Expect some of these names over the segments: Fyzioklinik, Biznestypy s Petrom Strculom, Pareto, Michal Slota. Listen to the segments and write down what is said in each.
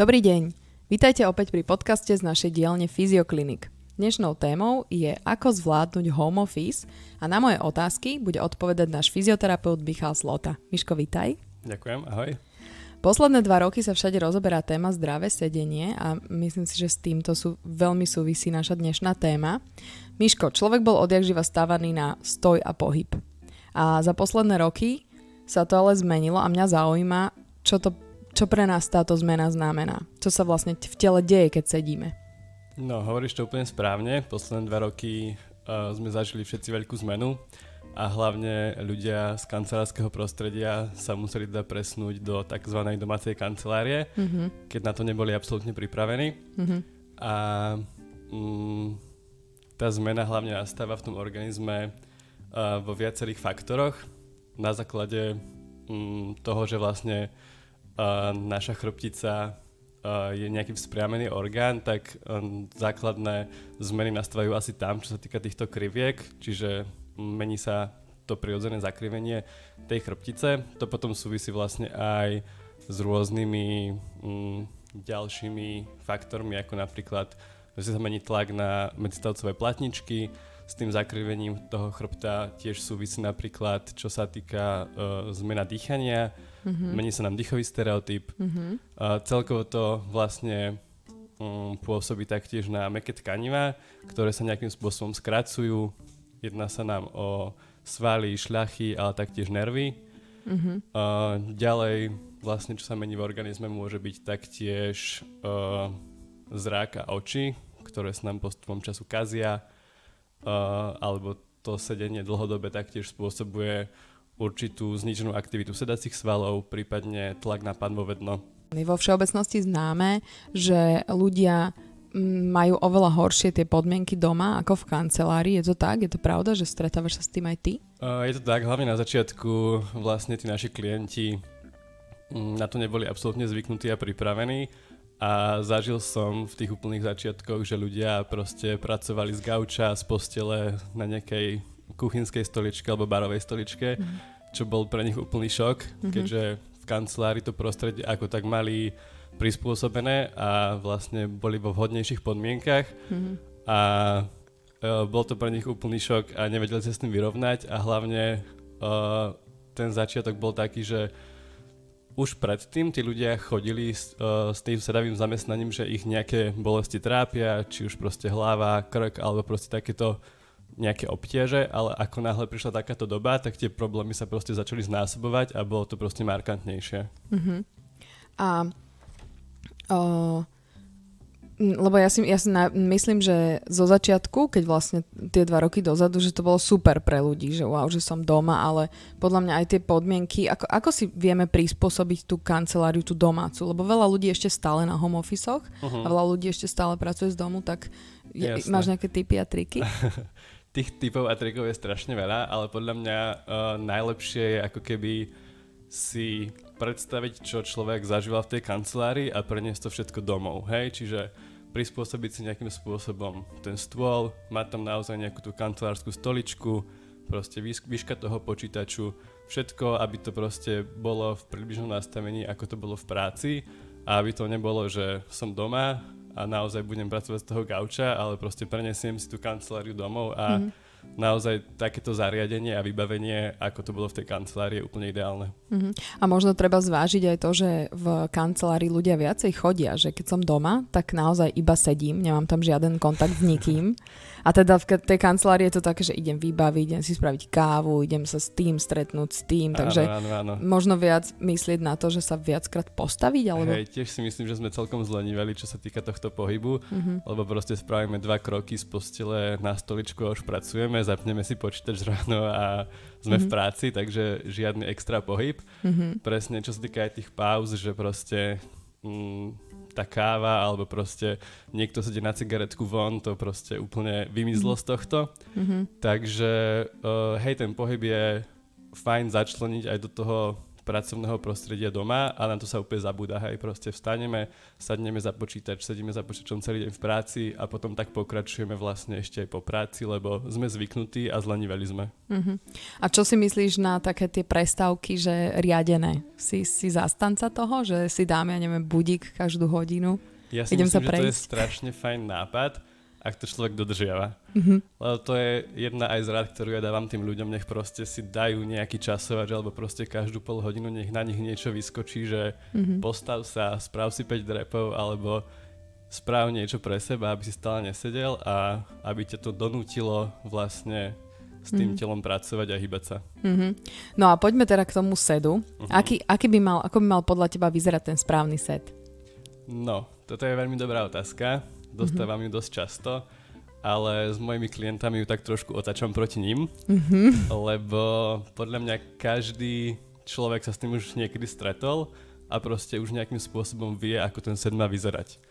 Dobrý deň, vítajte opäť pri podcaste z našej dielne Fyzioklinik. Dnešnou témou je ako zvládnuť home office a na moje otázky bude odpovedať náš fyzioterapeut Michal Slota. Miško, vítaj. Ďakujem, ahoj. Posledné 2 roky sa všade rozoberá téma zdravé sedenie a myslím si, že s týmto veľmi súvisí naša dnešná téma. Miško, človek bol odjakživa stávaný na stoj a pohyb. A za posledné roky sa to ale zmenilo a mňa zaujíma, čo pre nás táto zmena znamená? Čo sa vlastne v tele deje, keď sedíme? No, hovoríš to úplne správne. Posledné 2 roky sme zažili všetci veľkú zmenu a hlavne ľudia z kancelárskeho prostredia sa museli presunúť do tzv. Domácej kancelárie, keď na to neboli absolútne pripravení. A tá zmena hlavne nastáva v tom organizme vo viacerých faktoroch. Na základe toho, že vlastne naša chrbtica je nejaký vzpriamený orgán, tak základné zmeny nastávajú asi tam, čo sa týka týchto kriviek, čiže mení sa to prirodzené zakrivenie tej chrbtice. To potom súvisí vlastne aj s rôznymi ďalšími faktormi, ako napríklad, že sa mení tlak na medzistavcové platničky. S tým zakrivením toho chrbta tiež súvisí napríklad, čo sa týka zmena dýchania, mení sa nám dýchový stereotyp. Celkovo to vlastne pôsobí taktiež na mäkké tkaniva, ktoré sa nejakým spôsobom skracujú. Jedná sa nám o svaly, šľachy, ale taktiež nervy. Ďalej vlastne, čo sa mení v organizme, môže byť taktiež zrak a oči, ktoré sa nám postupom času kazia. Alebo to sedenie dlhodobé taktiež spôsobuje určitú zníženú aktivitu sedacích svalov, prípadne tlak na pánvové dno. Je vo všeobecnosti známe, že ľudia majú oveľa horšie tie podmienky doma ako v kancelárii. Je to tak? Je to pravda, že stretávaš sa s tým aj ty? Je to tak, hlavne na začiatku vlastne tí naši klienti na to neboli absolútne zvyknutí a pripravení. A zažil som v tých úplných začiatkoch, že ľudia proste pracovali z gauča, z postele na nejakej kuchynskej stoličke alebo barovej stoličke, čo bol pre nich úplný šok, keďže v kancelárii to prostredie ako tak mali prispôsobené a vlastne boli vo vhodnejších podmienkach a bol to pre nich úplný šok a nevedeli sa s tým vyrovnať a hlavne ten začiatok bol taký, že už predtým tí ľudia chodili s tým sedavým zamestnaním, že ich nejaké bolesti trápia, či už proste hlava, krk, alebo proste takéto nejaké obťaže, ale ako náhle prišla takáto doba, tak tie problémy sa proste začali znásobovať a bolo to proste markantnejšie. A lebo ja si myslím, že zo začiatku, keď vlastne tie 2 roky dozadu, že to bolo super pre ľudí, že wow, že som doma, ale podľa mňa aj tie podmienky, ako si vieme prispôsobiť tú kanceláriu, tú domácu, lebo veľa ľudí ešte stále na home office-och a veľa ľudí ešte stále pracuje z domu, tak máš nejaké tipy a triky? Tých typov a trikov je strašne veľa, ale podľa mňa najlepšie je ako keby si predstaviť, čo človek zažíval v tej kancelárii a preniesť to všetko domov, hej? Čiže prispôsobiť si nejakým spôsobom ten stôl, mať tam naozaj nejakú tú kancelárskú stoličku, proste výška toho počítaču, všetko, aby to proste bolo v približnom nastavení, ako to bolo v práci a aby to nebolo, že som doma a naozaj budem pracovať z toho gauča, ale proste preniesiem si tú kanceláriu domov a naozaj takéto zariadenie a vybavenie, ako to bolo v tej kancelárii, je úplne ideálne. A možno treba zvážiť aj to, že v kancelárii ľudia viacej chodia, že keď som doma, tak naozaj iba sedím, nemám tam žiaden kontakt s nikým. A teda v tej kancelárii je to také, že idem vybaviť, idem si spraviť kávu, idem sa s tým stretnúť, s tým, takže áno. Možno viac myslieť na to, že sa viackrát postaviť, alebo... Hej, tiež si myslím, že sme celkom zleniveli, čo sa týka tohto pohybu, lebo proste spravíme 2 kroky z postele na stoličku a už pracujem. Zapneme si počítač ráno a sme v práci, takže žiadny extra pohyb. Presne, čo sa týka aj tých pauz, že proste tá káva, alebo proste niekto sedí na cigaretku von, to proste úplne vymizlo z tohto. Takže hej, ten pohyb je fajn začleniť aj do toho pracovného prostredia doma a na to sa úplne zabúda, hej, proste vstaneme, sadneme za počítač, sedíme za počítačom celý deň v práci a potom tak pokračujeme vlastne ešte aj po práci, lebo sme zvyknutí a zleniveli sme. Uh-huh. A čo si myslíš na také tie prestávky, že riadené? Si zastanca toho, že si dáme, ja neviem, budík každú hodinu? Ja si myslím, že to je strašne fajn nápad, ak to človek dodržiava. Mm-hmm. Lebo to je jedna aj z rád, ktorú ja dávam tým ľuďom, nech proste si dajú nejaký časovač, alebo proste každú pol hodinu nech na nich niečo vyskočí, že postav sa, sprav si 5 drepov, alebo sprav niečo pre seba, aby si stále nesedel a aby ťa to donútilo vlastne s tým telom pracovať a hýbať sa. Mm-hmm. No a poďme teda k tomu sedu. Mm-hmm. Ako by mal podľa teba vyzerať ten správny sed? No, toto je veľmi dobrá otázka. Dostávam ju dosť často, ale s mojimi klientami ju tak trošku otačam proti ním, lebo podľa mňa každý človek sa s tým už niekedy stretol a proste už nejakým spôsobom vie, ako ten sed má vyzerať.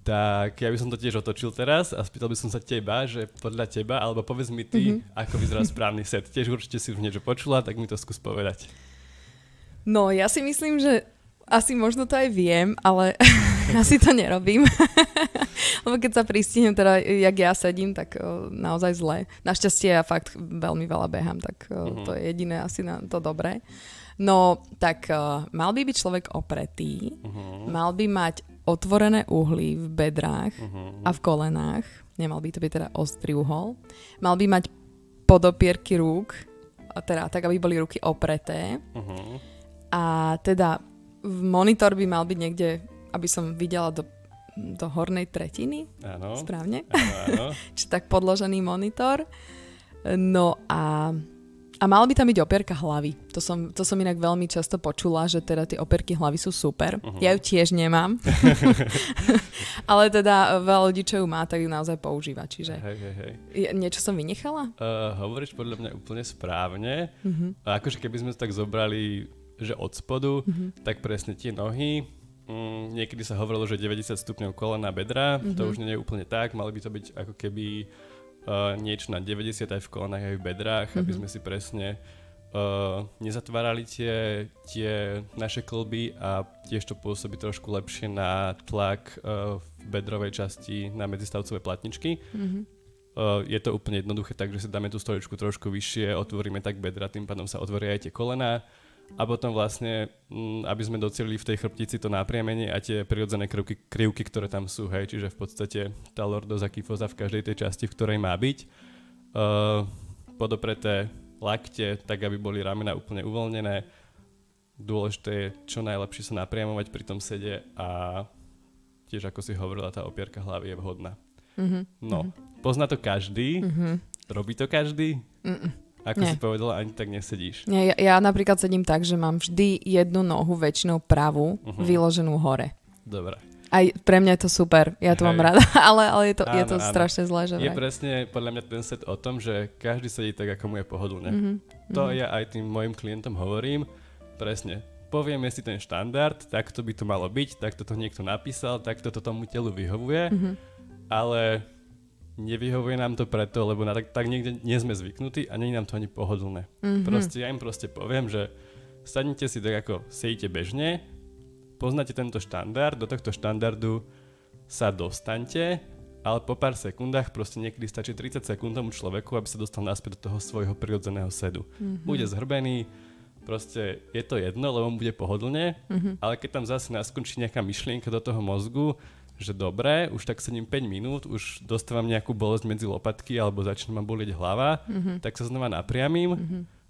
Tak ja by som to tiež otočil teraz a spýtal by som sa teba, že podľa teba, alebo povedz mi ty, ako vyzerá správny sed. Tiež určite si už niečo počula, tak mi to skús povedať. No ja si myslím, že asi možno to aj viem, ale asi to nerobím. Lebo keď sa pristihnem, teda jak ja sedím, tak naozaj zle. Našťastie ja fakt veľmi veľa behám, tak to je jediné asi na to dobré. No tak mal by byť človek opretý, mal by mať otvorené uhly v bedrách a v kolenách, nemal by to byť teda ostrý uhol, mal by mať podopierky rúk, teda tak, aby boli ruky opreté a teda monitor by mal byť niekde, aby som videla do hornej tretiny. Áno. Správne? Áno. Čiže tak podložený monitor. No a mal by tam byť opierka hlavy. To som inak veľmi často počula, že teda tie opierky hlavy sú super. Ja ju tiež nemám. Ale teda veľa ľudí, čo ju má, tak ju naozaj používa. Čiže hej. Niečo som vynechala? Hovoríš podľa mňa úplne správne. Akože keby sme to tak zobrali, že od spodu, tak presne tie nohy. Niekedy sa hovorilo, že 90 stupňov kolena bedra, to už nie je úplne tak, mali by to byť ako keby niečo na 90 aj v kolenách aj v bedrách, aby sme si presne nezatvárali tie naše kĺby a tiež to pôsobí trošku lepšie na tlak v bedrovej časti na medzistavcové platničky. Je to úplne jednoduché, takže si dáme tú stoličku trošku vyššie, otvoríme tak bedra, tým pádom sa otvoria aj tie kolená. A potom vlastne, aby sme docielili v tej chrbtici to napriamenie a tie prirodzené krivky, ktoré tam sú, hej, čiže v podstate tá lordoza, kyfoza v každej tej časti, v ktorej má byť. Podopreté lakte, tak aby boli ramena úplne uvoľnené. Dôležité je čo najlepšie sa napriamovať pri tom sede a tiež, ako si hovorila, tá opierka hlavy je vhodná. No, pozná to každý, robí to každý. Ako nie. Si povedala, ani tak nesedíš. Nie, ja napríklad sedím tak, že mám vždy jednu nohu, väčšinou pravú, vyloženú hore. Dobre. Aj pre mňa je to super, ja to mám rada, ale je to strašne zlé. Že je presne podľa mňa ten set o tom, že každý sedí tak, ako mu je pohodlné. To ja aj tým mojim klientom hovorím, presne. Povieme si ten štandard, takto by to malo byť, takto to niekto napísal, takto to tomu telu vyhovuje, ale nevyhovuje nám to preto, lebo tak niekde nie sme zvyknutí a nie je nám to ani pohodlné. Proste ja im poviem, že sadnite si tak, ako sedíte bežne, poznáte tento štandard, do tohto štandardu sa dostaňte, ale po pár sekundách, proste niekedy stačí 30 sekúnd tomu človeku, aby sa dostal naspäť do toho svojho prirodzeného sedu. Bude zhrbený, proste je to jedno, lebo mu bude pohodlne, ale keď tam zase naskončí nejaká myšlienka do toho mozgu, že dobre, už tak sedím 5 minút, už dostávam nejakú bolesť medzi lopatky alebo začne ma bolieť hlava, tak sa znova napriamím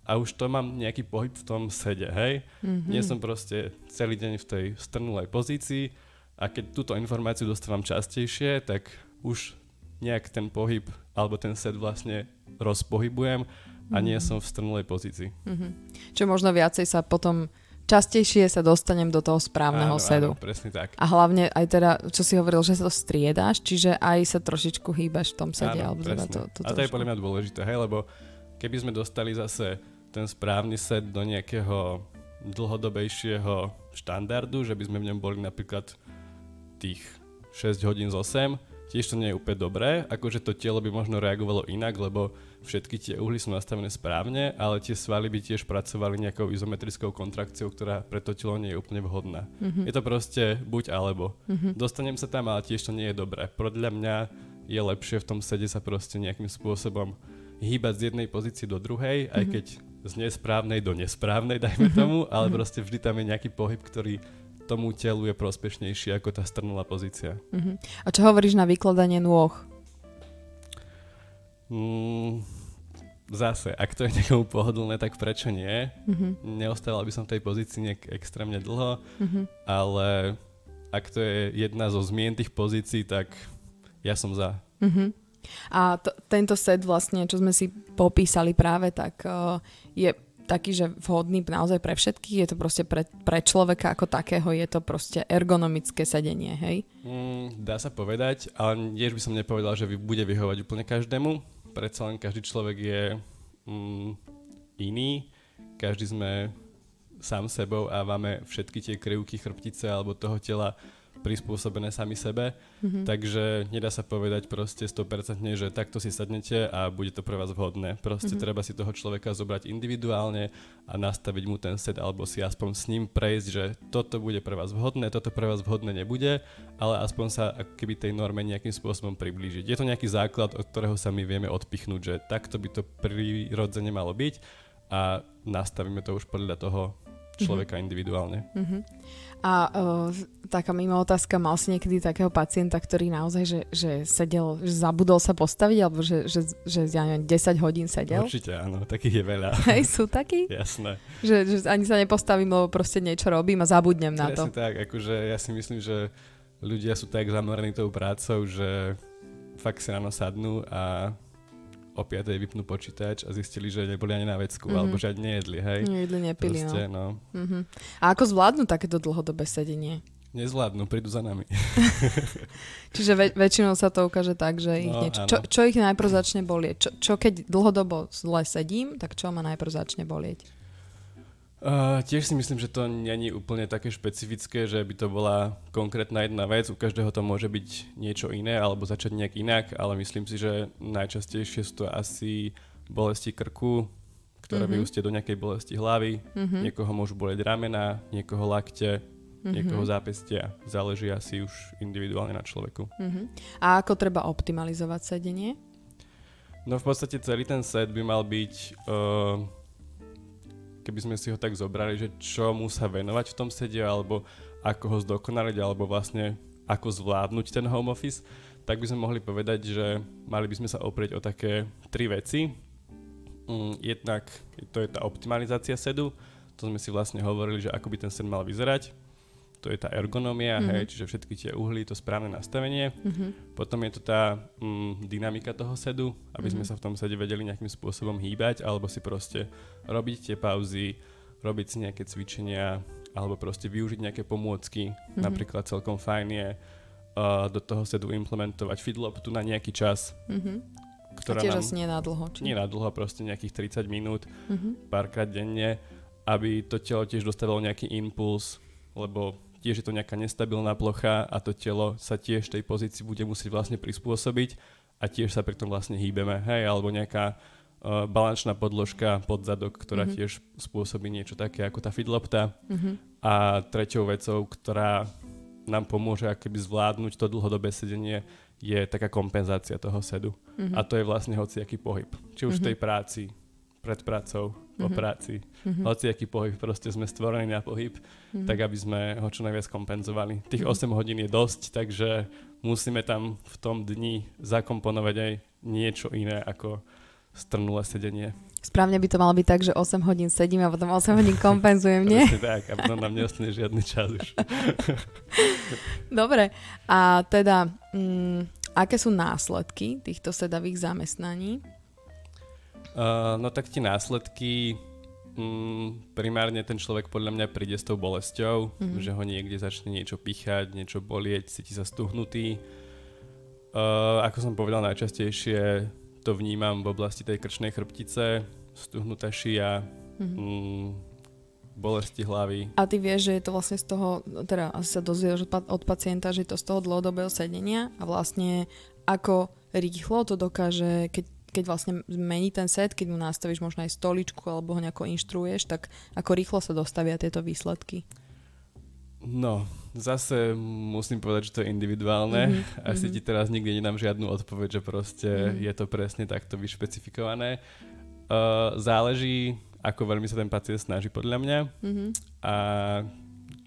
a už to mám nejaký pohyb v tom sede, hej. Nie som proste celý deň v tej strnulej pozícii a keď túto informáciu dostávam častejšie, tak už nejak ten pohyb alebo ten sed vlastne rozpohybujem a nie som v strnulej pozícii. Čo možno viacej sa potom častejšie sa dostanem do toho správneho sedu. Áno, presne tak. A hlavne aj teda, čo si hovoril, že sa to striedáš, čiže aj sa trošičku hýbaš v tom sede. Áno, presne. A to je podľa mňa dôležité, hej, lebo keby sme dostali zase ten správny sed do nejakého dlhodobejšieho štandardu, že by sme v ňom boli napríklad tých 6 hodín z 8, tiež to nie je úplne dobré, akože to telo by možno reagovalo inak, lebo všetky tie uhly sú nastavené správne, ale tie svaly by tiež pracovali nejakou izometrickou kontrakciou, ktorá pre to telo nie je úplne vhodná. Mm-hmm. Je to proste buď alebo. Mm-hmm. Dostanem sa tam, ale tiež to nie je dobré. Podľa mňa je lepšie v tom sede sa proste nejakým spôsobom hýbať z jednej pozície do druhej, mm-hmm. aj keď z nesprávnej do nesprávnej, dajme tomu, ale proste vždy tam je nejaký pohyb, ktorý tomu telu je prospešnejší ako tá strnulá pozícia. Uh-huh. A čo hovoríš na vykladanie nôh? Zase, ak to je niekomu pohodlné, tak prečo nie? Uh-huh. Neostával by som v tej pozícii nejak extrémne dlho, uh-huh. ale ak to je jedna zo zmien tých pozícií, tak ja som za. Uh-huh. A tento set vlastne, čo sme si popísali práve, tak je taký, že vhodný naozaj pre všetkých, je to proste pre človeka ako takého, je to proste ergonomické sedenie, hej? Dá sa povedať, ale tiež by som nepovedal, že bude vyhovať úplne každému, predsa len každý človek je iný, každý sme sám sebou a máme všetky tie krivky chrbtice alebo toho tela prispôsobené sami sebe, mm-hmm. takže nedá sa povedať proste 100%, že takto si sadnete a bude to pre vás vhodné. Proste mm-hmm. treba si toho človeka zobrať individuálne a nastaviť mu ten set alebo si aspoň s ním prejsť, že toto bude pre vás vhodné, toto pre vás vhodné nebude, ale aspoň sa keby tej norme nejakým spôsobom priblížiť. Je to nejaký základ, od ktorého sa my vieme odpichnúť, že takto by to prirodzene malo byť a nastavíme to už podľa toho človeka individuálne. Uh-huh. A taká mimo otázka, mal si niekedy takého pacienta, ktorý naozaj, že sedel, že zabudol sa postaviť, alebo že ja neviem, 10 hodín sedel? Určite áno, takých je veľa. Hej, sú takí? Jasné. Že ani sa nepostavím, lebo proste niečo robím a zabudnem na to. Presne tak, akože ja si myslím, že ľudia sú tak zamorení tou prácou, že fakt si ráno sadnú a o 5:00 vypnú počítač a zistili, že neboli ani na vecku, alebo že ani nejedli, hej? Nejedli, nepili, proste, no. Uh-huh. A ako zvládnu takéto dlhodobé sedenie? Nezvládnu, prídu za nami. Čiže väčšinou sa to ukáže tak, že ich niečo... Čo ich najprv začne bolieť? Čo keď dlhodobo zle sedím, tak čo ma najprv začne bolieť? Tiež si myslím, že to nie je úplne také špecifické, že by to bola konkrétna jedna vec, u každého to môže byť niečo iné alebo začať nejak inak, ale myslím si, že najčastejšie sú to asi bolesti krku, ktoré vyústia do nejakej bolesti hlavy, niekoho môžu boleť ramena, niekoho lakte, niekoho zápestia, záleží asi už individuálne na človeku. A ako treba optimalizovať sedenie? No v podstate celý ten set by mal byť... keby sme si ho tak zobrali, že čomu sa venovať v tom sede, alebo ako ho zdokonaliť, alebo vlastne ako zvládnuť ten home office, tak by sme mohli povedať, že mali by sme sa oprieť o také tri veci. Jednak to je tá optimalizácia sedu, to sme si vlastne hovorili, že ako by ten sed mal vyzerať. To je tá ergonómia, hej, čiže všetky tie uhly, to správne nastavenie. Potom je to tá dynamika toho sedu, aby sme sa v tom sede vedeli nejakým spôsobom hýbať, alebo si proste robiť tie pauzy, robiť si nejaké cvičenia, alebo proste využiť nejaké pomôcky. Napríklad celkom fajn je do toho sedu implementovať feedloptu na nejaký čas. Ktorá tiež asi nenadlho. Nie nadlho, proste nejakých 30 minút, párkrát denne, aby to telo tiež dostávalo nejaký impuls, lebo tiež je to nejaká nestabilná plocha a to telo sa tiež tej pozícii bude musieť vlastne prispôsobiť a tiež sa pri tom vlastne hýbeme, hej, alebo nejaká balančná podložka pod zadok, ktorá tiež spôsobí niečo také ako tá fidlopta. A treťou vecou, ktorá nám pomôže akoby zvládnuť to dlhodobé sedenie, je taká kompenzácia toho sedu. A to je vlastne hociaký pohyb, či už v tej práci, pred prácou, po práci. Hociaký pohyb, proste sme stvorení na pohyb, tak aby sme ho čo najviac kompenzovali. Tých 8 hodín je dosť, takže musíme tam v tom dni zakomponovať aj niečo iné ako strnulé sedenie. Správne by to malo byť tak, že 8 hodín sedím a potom 8 hodín kompenzujem, nie? Proste tak, a potom nám neostane žiadny čas už. Dobre, a teda aké sú následky týchto sedavých zamestnaní? No tak tie následky, primárne ten človek podľa mňa príde s tou bolesťou, že ho niekde začne niečo píchať, niečo bolieť, cíti sa stuhnutý. Ako som povedal, najčastejšie to vnímam v oblasti tej krčnej chrbtice, stuhnutá šia, bolesti hlavy. A ty vieš, že je to vlastne z toho, teda asi sa dozvieš od pacienta, že je to z toho dlhodobého sedenia a vlastne ako rýchlo to dokáže, keď vlastne zmení ten set, keď mu nastavíš možno aj stoličku alebo ho nejako inštruuješ, tak ako rýchlo sa dostavia tieto výsledky? No, zase musím povedať, že to je individuálne. Asi ti teraz nikdy nedám žiadnu odpoveď, že proste je to presne takto vyšpecifikované. Záleží, ako veľmi sa ten pacient snaží, podľa mňa. A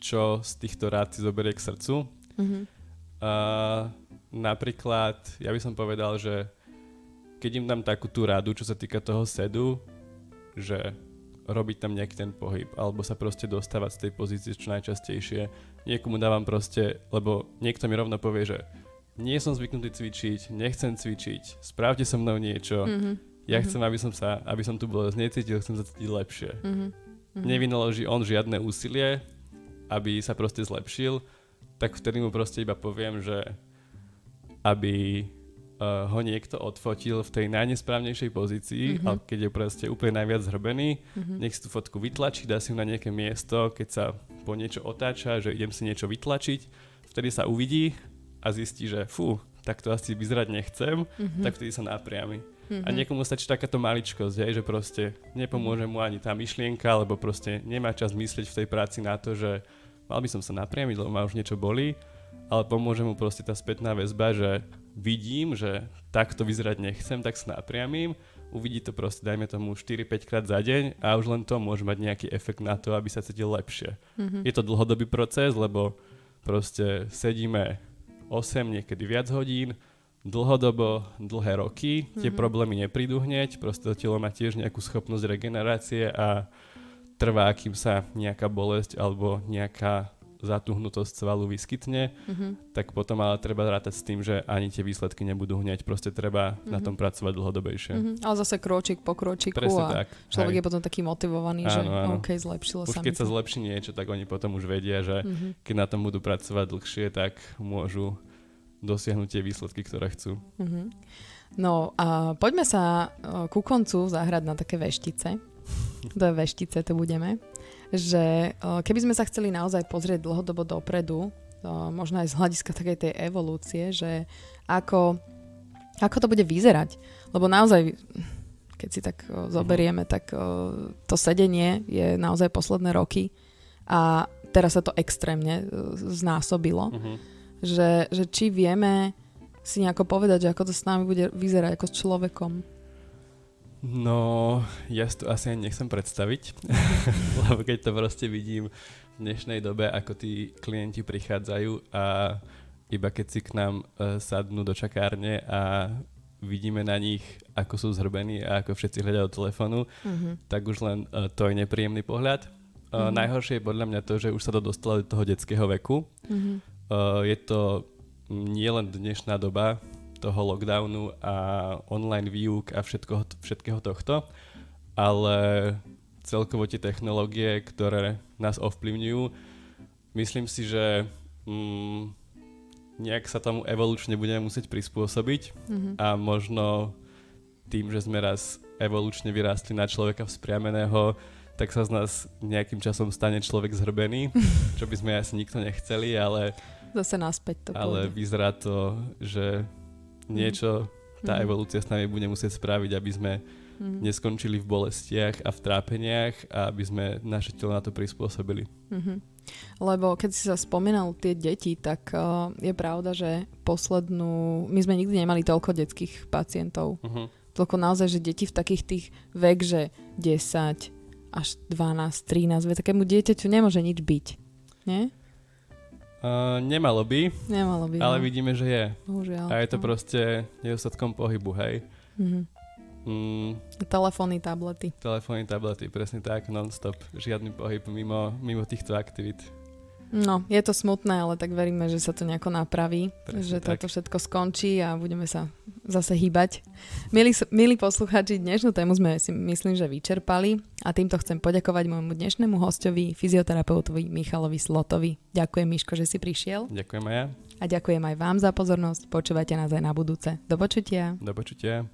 čo z týchto rád si zoberie k srdcu. Napríklad, ja by som povedal, že keď im dám takú tú radu, čo sa týka toho sedu, že robiť tam nejaký ten pohyb, alebo sa proste dostávať z tej pozície čo najčastejšie. Niekomu dávam proste, lebo niekto mi rovno povie, že nie som zvyknutý cvičiť, nechcem cvičiť, správte so mnou niečo, ja chcem, aby som tú bolesť necítil, chcem sa cítiť lepšie. Nevynaloží on žiadne úsilie, aby sa proste zlepšil, tak vtedy mu proste iba poviem, že aby ho niekto odfotil v tej najnesprávnejšej pozícii, ale keď je proste úplne najviac zhrbený, nech si tú fotku vytlačí, dá si ju na nejaké miesto, keď sa po niečo otáča, že idem si niečo vytlačiť, vtedy sa uvidí a zistí, že fú, tak to asi vyzerať nechcem, tak vtedy sa napriami. A niekomu stačí takáto maličkosť, že proste nepomôže mu ani tá myšlienka, lebo proste nemá čas myslieť v tej práci na to, že mal by som sa napriamiť, lebo ma už niečo bolí, ale pomôže mu proste tá spätná väzba, že vidím, že takto vyzerať nechcem, tak sa napriamím, uvidí to proste, dajme tomu 4-5 krát za deň a už len to môže mať nejaký efekt na to, aby sa cítil lepšie. Je to dlhodobý proces, lebo proste sedíme 8, niekedy viac hodín, dlhodobo, dlhé roky, tie problémy neprídu hneď, proste to telo má tiež nejakú schopnosť regenerácie a trvá, kým sa nejaká bolesť alebo nejaká zatuhnutosť svalu vyskytne, tak potom ale treba rátať s tým, že ani tie výsledky nebudú hneď, proste treba na tom pracovať dlhodobejšie. Ale zase kročík po kročíku. Presne a tak, človek je potom taký motivovaný, áno, že OK, zlepšilo sa. Už keď sa zlepší niečo, tak oni potom už vedia, že keď na tom budú pracovať dlhšie, tak môžu dosiahnuť tie výsledky, ktoré chcú. No a poďme sa ku koncu zahrať na také veštice. To je veštice, to budeme. Že keby sme sa chceli naozaj pozrieť dlhodobo dopredu, možno aj z hľadiska takej tej evolúcie, že ako to bude vyzerať. Lebo naozaj, keď si tak zoberieme, tak to sedenie je naozaj posledné roky a teraz sa to extrémne znásobilo. Že či vieme si nejako povedať, že ako to s nami bude vyzerať, ako s človekom. No, ja si to asi ani nechcem predstaviť, lebo keď to proste vidím v dnešnej dobe, ako tí klienti prichádzajú a iba keď si k nám sadnú do čakárne a vidíme na nich, ako sú zhrbení a ako všetci hľadajú telefónu, tak už len to je nepríjemný pohľad. Najhoršie je podľa mňa to, že už sa to dostalo do toho detského veku. Je to nielen dnešná doba toho lockdownu a online výuk a všetkého tohto, ale celkovo tie technológie, ktoré nás ovplyvňujú, myslím si, že nejak sa tomu evolučne budeme musieť prispôsobiť a možno tým, že sme raz evolučne vyrástli na človeka vzpriameného, tak sa z nás nejakým časom stane človek zhrbený, čo by sme asi nikto nechceli, ale zase naspäť to bude. Ale vyzerá to, že niečo tá evolúcia s nami bude musieť spraviť, aby sme neskončili v bolestiach a v trápeniach a aby sme naše telo na to prispôsobili. Lebo keď si sa spomínal tie deti, tak je pravda, že my sme nikdy nemali toľko detských pacientov. Toľko naozaj, že deti v takých tých vek, že 10 až 12, 13, takému dieťaťu nemôže nič byť, nie? Nemalo by, ale vidíme, že je. Bohužiaľ. A je to proste nedostatkom pohybu, hej. Telefóny, tablety, presne tak, non-stop. Žiadny pohyb mimo týchto aktivít. No, je to smutné, ale tak veríme, že sa to nejako napraví, presne že tak. Toto všetko skončí a budeme sa zase hýbať. Milí poslucháči, dnešnú tému sme si myslím, že vyčerpali a týmto chcem poďakovať môjmu dnešnému hostovi, fyzioterapeutovi Michalovi Slotovi. Ďakujem, Miško, že si prišiel. Ďakujem aj ja. A ďakujem aj vám za pozornosť. Počúvajte nás aj na budúce. Do počutia.